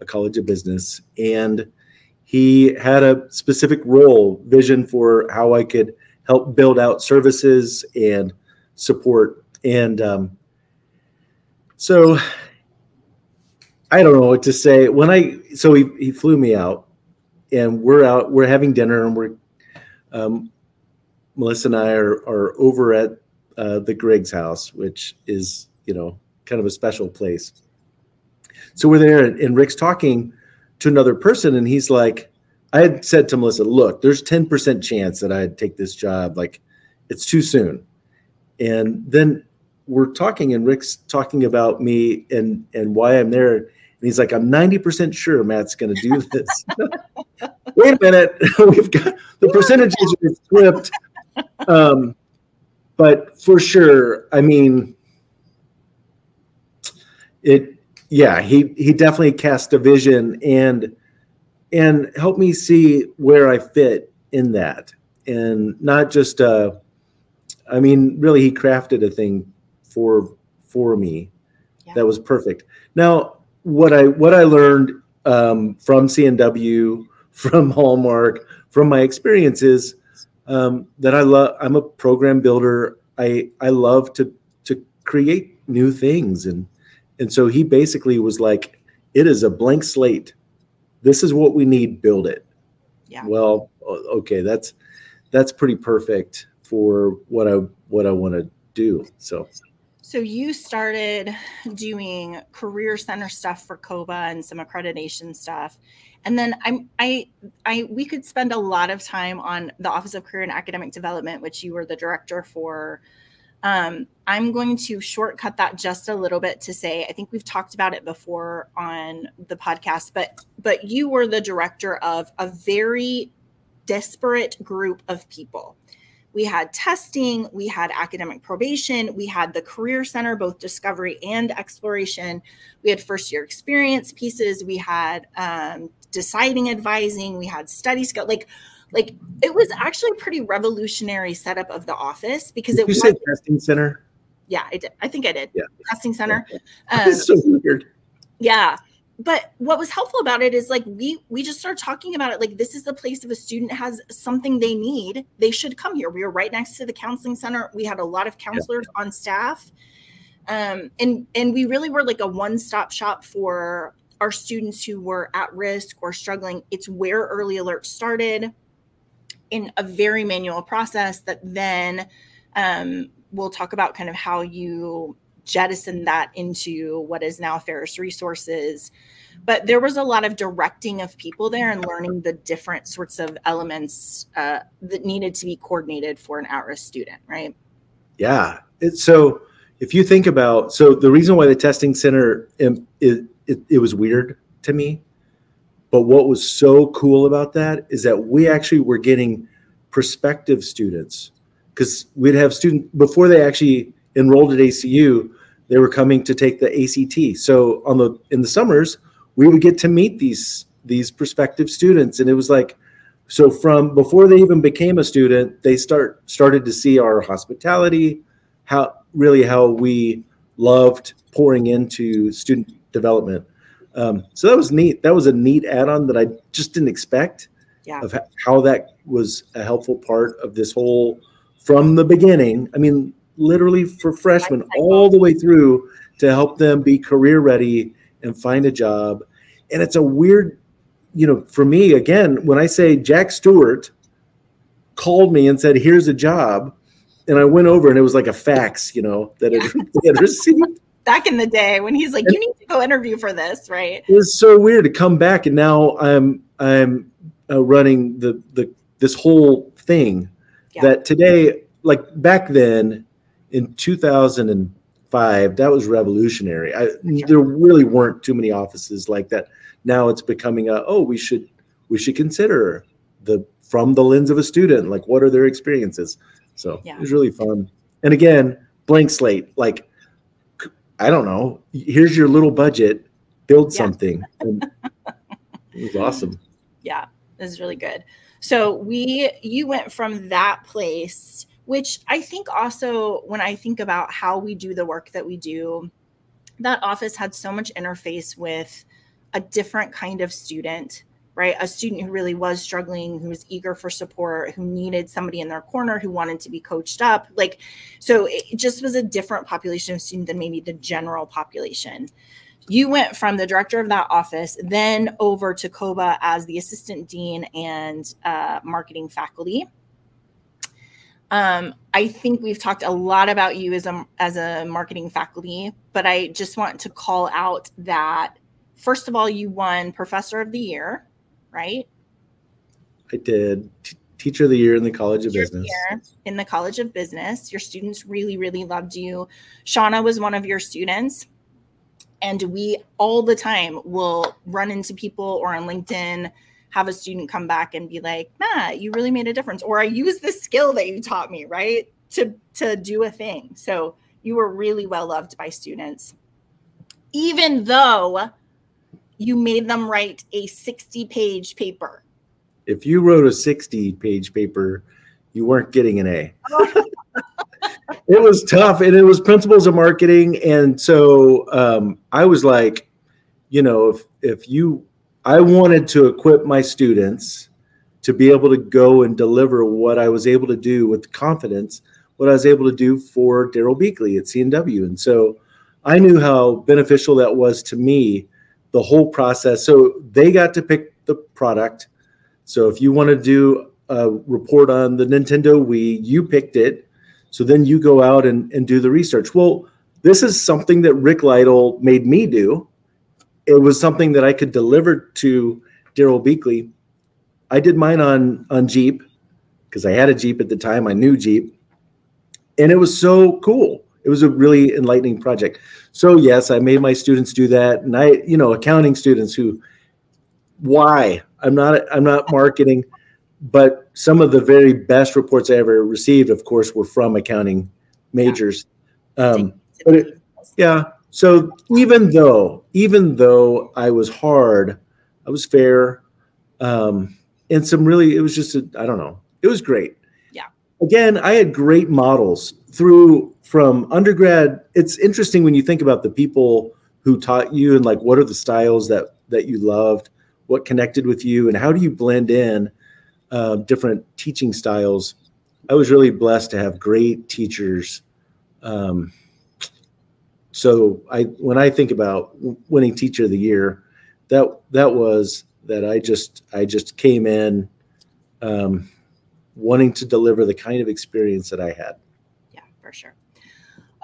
a College of Business. And he had a specific vision for how I could help build out services and support. And so I don't know what to say. So he flew me out, and we're having dinner, and we're Melissa and I are over at the Griggs house, which is, kind of a special place. So we're there, and Rick's talking to another person, and he's like, I had said to Melissa, look, there's 10% chance that I'd take this job. It's too soon. And then we're talking, and Rick's talking about me and why I'm there. And he's like, I'm 90% sure Matt's going to do this. Wait a minute. We've got the percentages are flipped. But for sure, he definitely cast a vision and helped me see where I fit in that. And not just, really he crafted a thing for me that was perfect. Now, what I learned from C&W, from Hallmark, from my experiences, that I love. I'm a program builder. I love to create new things. And so he basically was like, it is a blank slate. This is what we need. Build it. Yeah. Well, okay. That's pretty perfect for what I want to do. So you started doing career center stuff for COBA and some accreditation stuff. And then we could spend a lot of time on the Office of Career and Academic Development, which you were the director for. I'm going to shortcut that just a little bit to say, I think we've talked about it before on the podcast, but you were the director of a very disparate group of people We had testing, we had academic probation, we had the Career Center, both discovery and exploration. We had first year experience pieces, we had deciding advising, we had study skill. Like it was actually a pretty revolutionary setup of the office because did it was. You say testing center? Yeah, I did. I think I did. Yeah. Testing center. Yeah. It's so weird. Yeah. But what was helpful about it is like we just started talking about it. Like, this is the place if a student has something they need, they should come here. We were right next to the counseling center. We had a lot of counselors on staff. And we really were like a one-stop shop for our students who were at risk or struggling. It's where early alert started in a very manual process that then we'll talk about kind of how you jettison that into what is now Pharos Resources. But there was a lot of directing of people there and learning the different sorts of elements that needed to be coordinated for an at-risk student, right? Yeah. So if you think about, so the reason why the testing center, it was weird to me, but what was so cool about that is that we actually were getting prospective students, because we'd have students, before they actually enrolled at ACU, they were coming to take the ACT. So in the summers, we would get to meet these prospective students. And it was like, so from before they even became a student, they started to see our hospitality, how we loved pouring into student development. So that was neat. That was a neat add-on that I just didn't expect of how that was a helpful part of this whole, from the beginning. I mean, literally for freshmen all the way through to help them be career ready and find a job. And it's a weird, for me, again, when I say Jack Stewart called me and said, here's a job. And I went over and it was like a fax, that it had received. Back in the day when he's like, you need to go interview for this, right? It was so weird to come back. And now I'm running this whole thing that today, like back then, in 2005, that was revolutionary. There really weren't too many offices like that. Now it's becoming we should consider from the lens of a student, like what are their experiences? So it was really fun. And again, blank slate, like, I don't know, here's your little budget, build something. And it was awesome. Yeah, it was really good. So you went from that place, which I think also when I think about how we do the work that we do, that office had so much interface with a different kind of student, right? A student who really was struggling, who was eager for support, who needed somebody in their corner, who wanted to be coached up. Like, so it just was a different population of student than maybe the general population. You went from the director of that office, then over to COBA as the assistant dean and marketing faculty. I think we've talked a lot about you as a marketing faculty, but I just want to call out that, first of all, you won Professor of the Year, right? I did. Teacher of the Year in the College of Business. Your students really, really loved you. Shauna was one of your students. And we all the time will run into people or on LinkedIn have a student come back and be like, Matt, you really made a difference. Or I use the skill that you taught me, right? To do a thing. So you were really well loved by students, even though you made them write a 60-page paper. If you wrote a 60-page paper, you weren't getting an A. It was tough. And it was principles of marketing. And so I was like, I wanted to equip my students to be able to go and deliver what I was able to do with confidence, what I was able to do for Daryl Beakley at C&W. And so I knew how beneficial that was to me, the whole process. So they got to pick the product. So if you want to do a report on the Nintendo Wii, you picked it. So then you go out and do the research. Well, this is something that Rick Lytle made me do. It was something that I could deliver to Daryl Beakley. I did mine on Jeep because I had a Jeep at the time. I knew Jeep. And it was so cool. It was a really enlightening project. So, yes, I made my students do that. And I, accounting students why? I'm not marketing. But Some of the very best reports I ever received, of course, were from accounting majors. So even though I was hard, I was fair. And some really, it was just, I don't know. It was great. Yeah. Again, I had great models from undergrad. It's interesting when you think about the people who taught you and like, what are the styles that you loved, what connected with you, and how do you blend in different teaching styles. I was really blessed to have great teachers. So when I think about winning teacher of the year, I just came in wanting to deliver the kind of experience that I had. Yeah, for sure.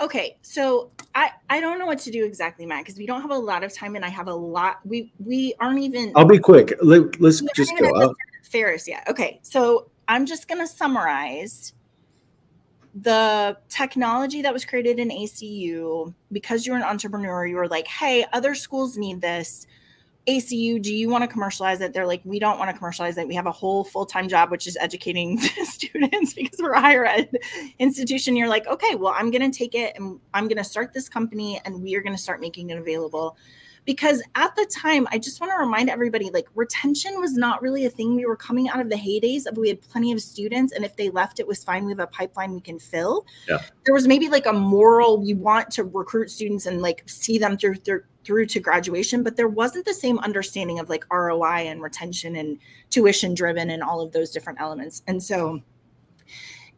Okay. So I don't know what to do exactly, Matt, because we don't have a lot of time and I have a lot, we aren't even. I'll be quick. Let's just go out. Ferris. Yeah. Okay. So I'm just going to summarize the technology that was created in ACU. Because you're an entrepreneur, you were like, hey, other schools need this. ACU, do you want to commercialize it? They're like, we don't want to commercialize it. We have a whole full-time job, which is educating students because we're a higher ed institution. You're like, okay, well, I'm going to take it and I'm going to start this company and we are going to start making it available. Because at the time, I just want to remind everybody, like, retention was not really a thing. We were coming out of the heydays of we had plenty of students, and if they left, it was fine. We have a pipeline we can fill. Yeah. There was maybe like a moral, we want to recruit students and like see them through to graduation, but there wasn't the same understanding of like ROI and retention and tuition driven and all of those different elements. And so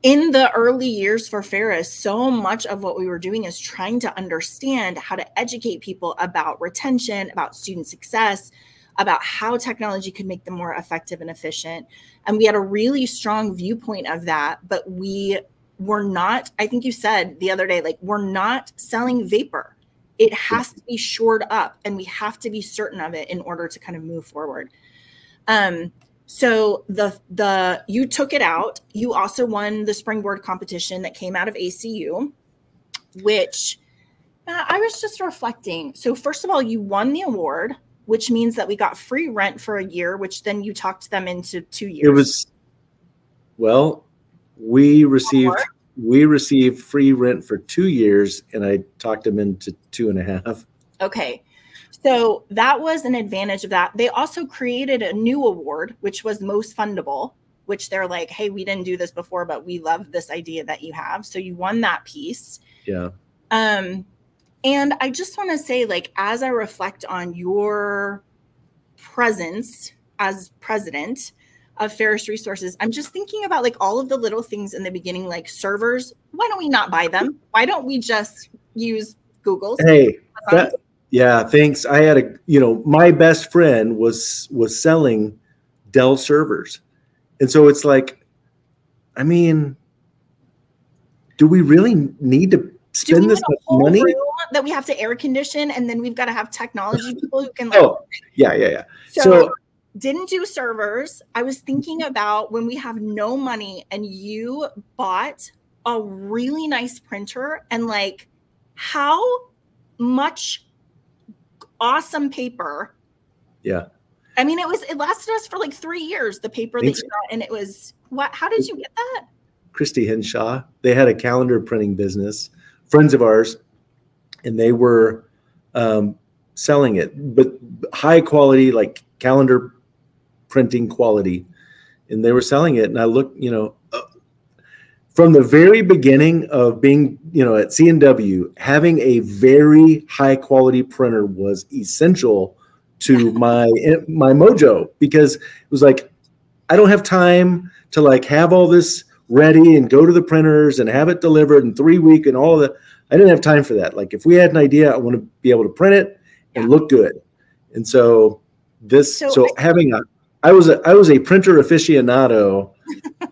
in the early years for Pharos, so much of what we were doing is trying to understand how to educate people about retention, about student success, about how technology could make them more effective and efficient. And we had a really strong viewpoint of that, but we were not, I think you said the other day, like, we're not selling vapor. It has to be shored up and we have to be certain of it in order to kind of move forward. So you took it out. You also won the springboard competition that came out of ACU, which I was just reflecting. So first of all, you won the award, which means that we got free rent for a year, which then you talked them into 2 years. It was, well, we received free rent for 2 years and I talked them into 2.5. Okay. So that was an advantage of that. They also created a new award, which was most fundable, which they're like, hey, we didn't do this before, but we love this idea that you have. So you won that piece. Yeah. And I just want to say, like, as I reflect on your presence as president of Pharos Resources, I'm just thinking about like all of the little things in the beginning, like servers. Why don't we not buy them? Why don't we just use Google's? Hey, yeah, thanks. I had my best friend was selling Dell servers. And so it's like, I mean, do we really need to spend this much money that we have to air condition? And then we've got to have technology people who can. Yeah. So didn't do servers. I was thinking about when we have no money and you bought a really nice printer and like how much awesome paper. Yeah. I mean, it lasted us for like 3 years, the paper that you got. And it was what, how did you get that? Christy Henshaw. They had a calendar printing business, friends of ours, and they were selling it, but high quality, like calendar printing quality. And they were selling it. And I looked, from the very beginning of being, at C&W, having a very high quality printer was essential to my mojo, because it was like, I don't have time to like have all this ready and go to the printers and have it delivered in 3 weeks and all that. I didn't have time for that. Like if we had an idea, I want to be able to print it and look good. And so I was a printer aficionado.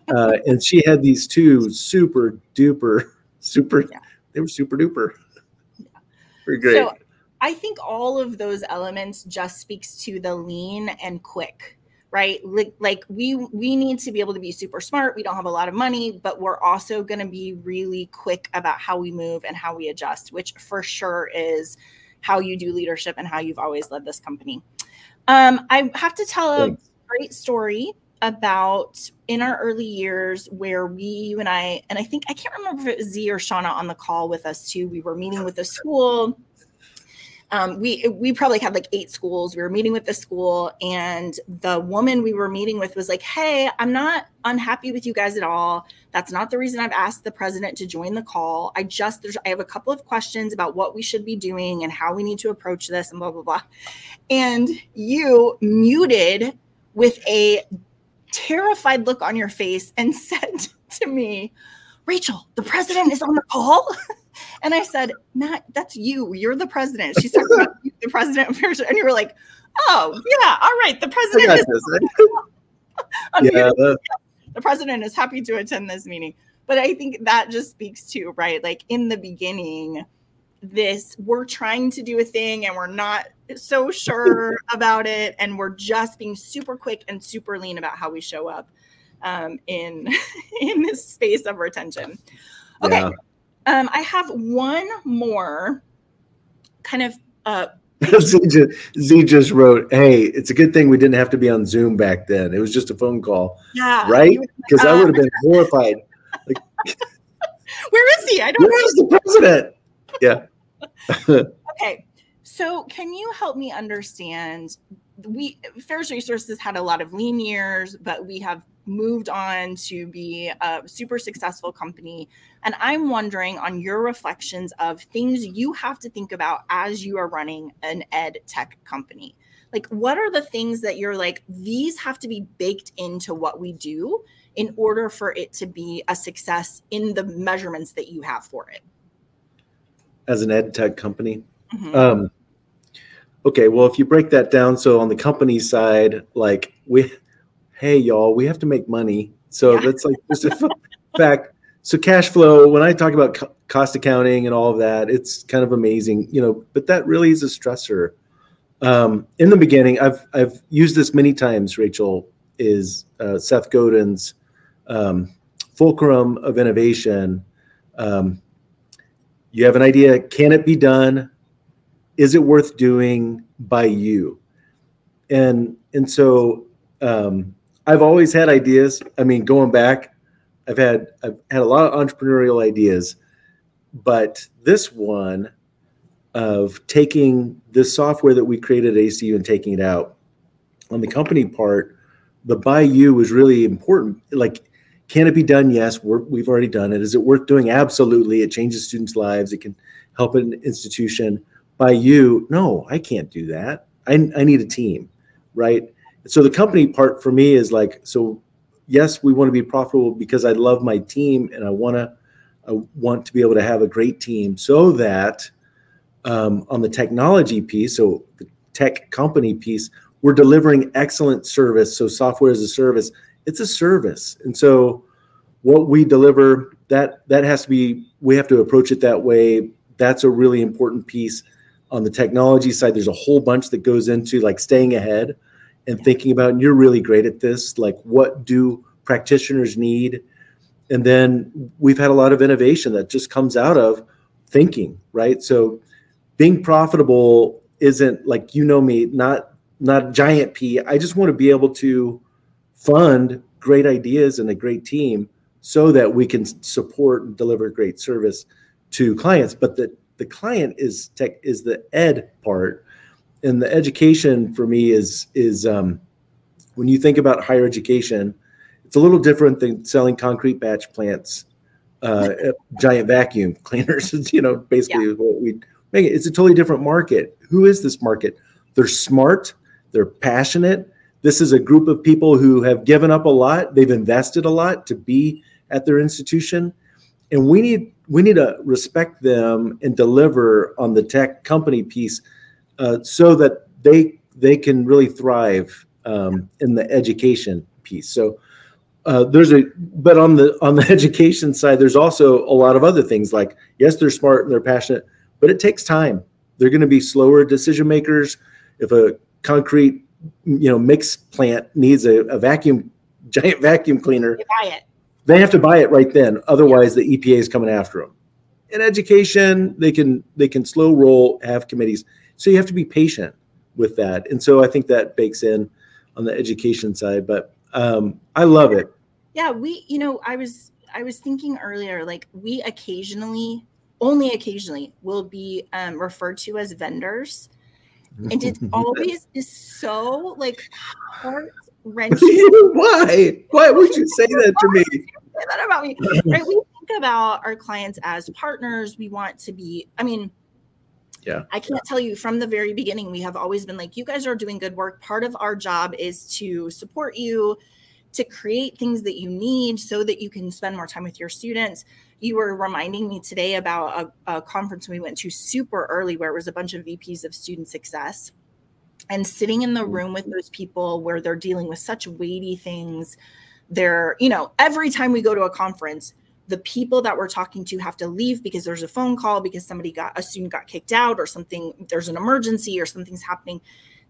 And she had these two they were super duper. Yeah. Pretty great. So I think all of those elements just speaks to the lean and quick, right? Like we need to be able to be super smart. We don't have a lot of money, but we're also going to be really quick about how we move and how we adjust, which for sure is how you do leadership and how you've always led this company. I have to tell a great story about in our early years where you and I, and I think, I can't remember if it was Z or Shauna on the call with us too. We were meeting with the school. We probably had like 8 schools. We were meeting with the school, and the woman we were meeting with was like, hey, I'm not unhappy with you guys at all. That's not the reason I've asked the president to join the call. I have a couple of questions about what we should be doing and how we need to approach this and blah, blah, blah. And you muted with a terrified look on your face and said to me, Rachel, the president is on the call. And I said, Matt, that's you. You're the president. She said, the president. And you were like, oh, yeah, all right. The president is the president is happy to attend this meeting. But I think that just speaks to, right, like in the beginning, this we're trying to do a thing and we're not so sure about it. And we're just being super quick and super lean about how we show up in this space of retention. Okay. Yeah. I have one more kind of. Z just wrote, hey, it's a good thing we didn't have to be on Zoom back then. It was just a phone call. Yeah. Right? Because I would have been horrified. Like, where is he? I don't know. Where is the president? Yeah. Okay. So can you help me understand? Pharos Resources had a lot of lean years, but we have moved on to be a super successful company. And I'm wondering on your reflections of things you have to think about as you are running an ed tech company. Like, what are the things that you're like, these have to be baked into what we do in order for it to be a success in the measurements that you have for it? As an ed tech company? Mm-hmm. Okay, well, if you break that down, so on the company side, like hey, y'all, we have to make money. So that's like just a fact. So cash flow, when I talk about cost accounting and all of that, it's kind of amazing, but that really is a stressor. In the beginning, I've used this many times, Rachel, is Seth Godin's fulcrum of innovation. You have an idea. Can it be done? Is it worth doing by you? And so I've always had ideas. I mean, going back, I've had a lot of entrepreneurial ideas, but this one of taking this software that we created at ACU and taking it out on the company part, the by you was really important. Like, can it be done? Yes, we've already done it. Is it worth doing? Absolutely. It changes students' lives. It can help an institution. By you, no, I can't do that. I need a team, right? So the company part for me is like, so yes, we want to be profitable because I love my team and I want to be able to have a great team so that on the technology piece, so the tech company piece, we're delivering excellent service. So software as a service, it's a service. And so what we deliver, that has to be, we have to approach it that way. That's a really important piece. On the technology side, there's a whole bunch that goes into like staying ahead and thinking about, and you're really great at this, like what do practitioners need? And then we've had a lot of innovation that just comes out of thinking, right? So being profitable isn't like, me, not giant P. I just want to be able to fund great ideas and a great team so that we can support and deliver great service to clients. But the client is tech, is the ed part. And the education for me is when you think about higher education, it's a little different than selling concrete batch plants, giant vacuum cleaners, basically what we make it. It's a totally different market. Who is this market? They're smart. They're passionate. This is a group of people who have given up a lot. They've invested a lot to be at their institution. And we need to respect them and deliver on the tech company piece so that they can really thrive in the education piece. So but on the education side, there's also a lot of other things like, yes, they're smart and they're passionate, but it takes time. They're going to be slower decision makers. If a concrete, mix plant needs a giant vacuum cleaner, you buy it. They have to buy it right then. Otherwise, the EPA is coming after them. In education, they can slow roll, have committees. So you have to be patient with that. And so I think that bakes in on the education side. But I love it. Yeah, we, you know, I was thinking earlier, like we occasionally, only occasionally, will be referred to as vendors. And it always is so like heart-wrenching. Why? Why would you say that to me? Say that about me. Right? We think about our clients as partners. We want to be, I mean, yeah, I can't tell you from the very beginning, we have always been like, you guys are doing good work. Part of our job is to support you, to create things that you need so that you can spend more time with your students. You were reminding me today about a conference we went to super early where it was a bunch of VPs of student success, and sitting in the room with those people where they're dealing with such weighty things. They're, you know, every time we go to a conference, the people that we're talking to have to leave because there's a phone call, because a student got kicked out or something, there's an emergency or something's happening.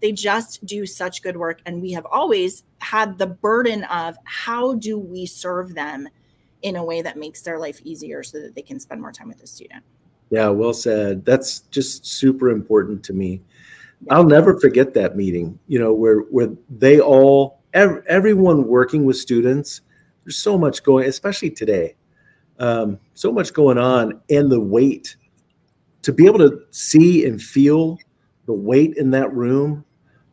They just do such good work. And we have always had the burden of how do we serve them in a way that makes their life easier so that they can spend more time with the student. Yeah, well said. That's just super important to me. Yeah. I'll never forget that meeting, you know, where they all, everyone working with students, there's so much going, especially today, so much going on, and the weight, to be able to see and feel the weight in that room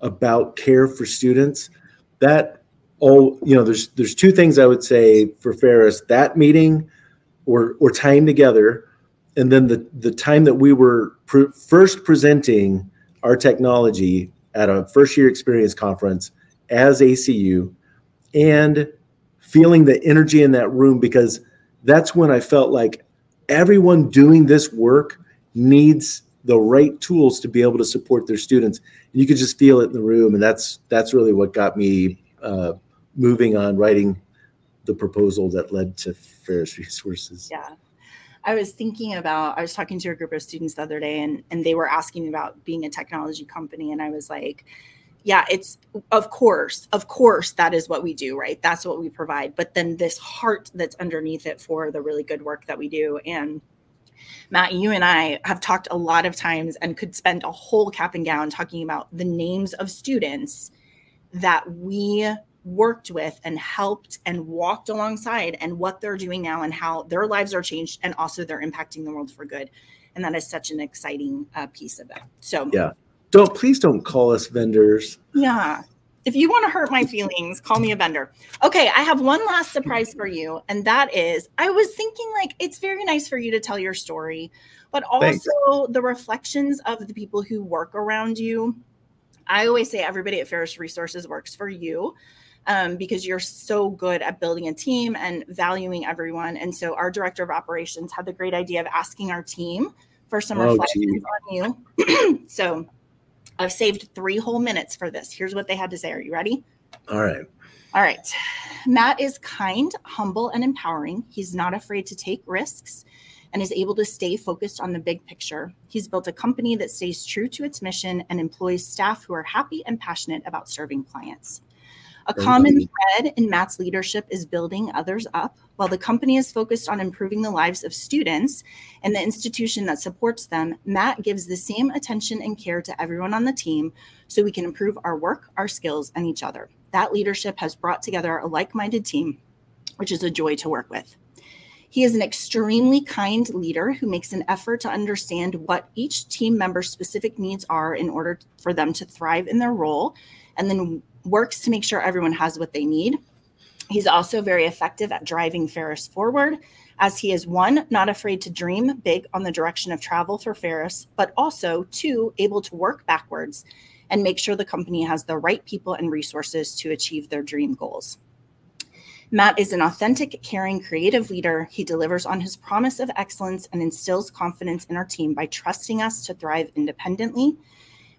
about care for students, that all, you know, there's two things I would say for Pharos, that meeting or time together. And then the time that we were first presenting our technology at a first year experience conference as ACU, and feeling the energy in that room, because that's when I felt like everyone doing this work needs the right tools to be able to support their students. And you could just feel it in the room. And that's really what got me moving on writing the proposal that led to Pharos Resources. Yeah. I was talking to a group of students the other day, and they were asking about being a technology company. And I was like, yeah, it's of course that is what we do, right? That's what we provide. But then this heart that's underneath it for the really good work that we do. And Matt, you and I have talked a lot of times and could spend a whole Cap and Gown talking about the names of students that we worked with and helped and walked alongside, and what they're doing now and how their lives are changed, and also they're impacting the world for good. And that is such an exciting piece of it. So yeah, please don't call us vendors. Yeah. If you want to hurt my feelings, call me a vendor. Okay, I have one last surprise for you. And that is, I was thinking, like, it's very nice for you to tell your story, but also the reflections of the people who work around you. I always say everybody at Pharos Resources works for you because you're so good at building a team and valuing everyone. And so our director of operations had the great idea of asking our team for some reflections on you. So I've saved 3 whole minutes for this. Here's what they had to say. Are you ready? All right. Matt is kind, humble, and empowering. He's not afraid to take risks and is able to stay focused on the big picture. He's built a company that stays true to its mission and employs staff who are happy and passionate about serving clients. A common thread in Matt's leadership is building others up. While the company is focused on improving the lives of students and the institution that supports them, Matt gives the same attention and care to everyone on the team so we can improve our work, our skills, and each other. That leadership has brought together a like-minded team, which is a joy to work with. He is an extremely kind leader who makes an effort to understand what each team member's specific needs are in order for them to thrive in their role, and then works to make sure everyone has what they need. He's also very effective at driving Pharos forward, as he is 1, not afraid to dream big on the direction of travel for Pharos, but also 2, able to work backwards and make sure the company has the right people and resources to achieve their dream goals. Matt is an authentic, caring, creative leader. He delivers on his promise of excellence and instills confidence in our team by trusting us to thrive independently.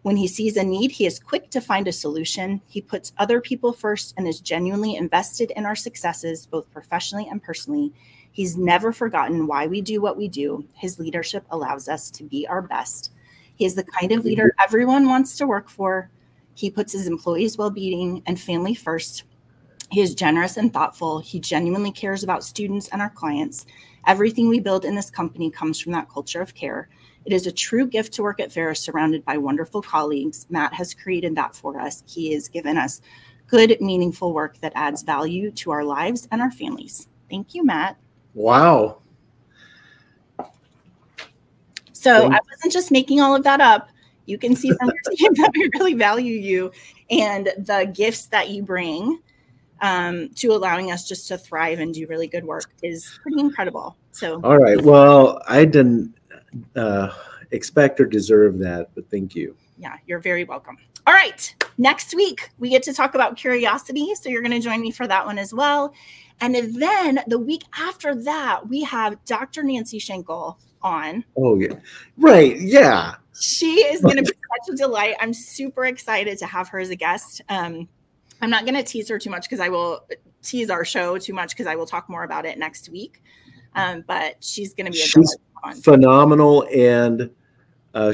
When he sees a need, he is quick to find a solution. He puts other people first and is genuinely invested in our successes, both professionally and personally. He's never forgotten why we do what we do. His leadership allows us to be our best. He is the kind of leader everyone wants to work for. He puts his employees' well-being and family first. He is generous and thoughtful. He genuinely cares about students and our clients. Everything we build in this company comes from that culture of care. It is a true gift to work at Pharos, surrounded by wonderful colleagues. Matt has created that for us. He has given us good, meaningful work that adds value to our lives and our families. Thank you, Matt. Wow. So I wasn't just making all of that up. You can see from your team that we really value you and the gifts that you bring to allowing us just to thrive and do really good work is pretty incredible. So, all right. Well, I didn't expect or deserve that, but thank you. Yeah, you're very welcome. All right. Next week, we get to talk about curiosity. So you're going to join me for that one as well. And then the week after that, we have Dr. Nancy Schenkel on. Oh, yeah. Right. Yeah. She is going to be such a delight. I'm super excited to have her as a guest. I'm not going to tease her too much because I will tease our show too much because I will talk more about it next week. But she's going to be phenomenal. And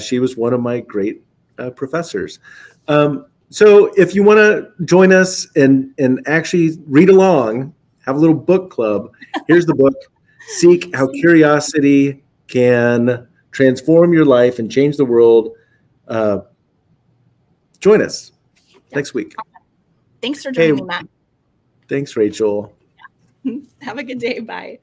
she was one of my great professors. So if you want to join us and actually read along, have a little book club. Here's the book, Seek: How Curiosity Can Transform Your Life and Change the World. Join us next week. Thanks for joining me, Matt. Thanks, Rachel. Yeah. Have a good day. Bye.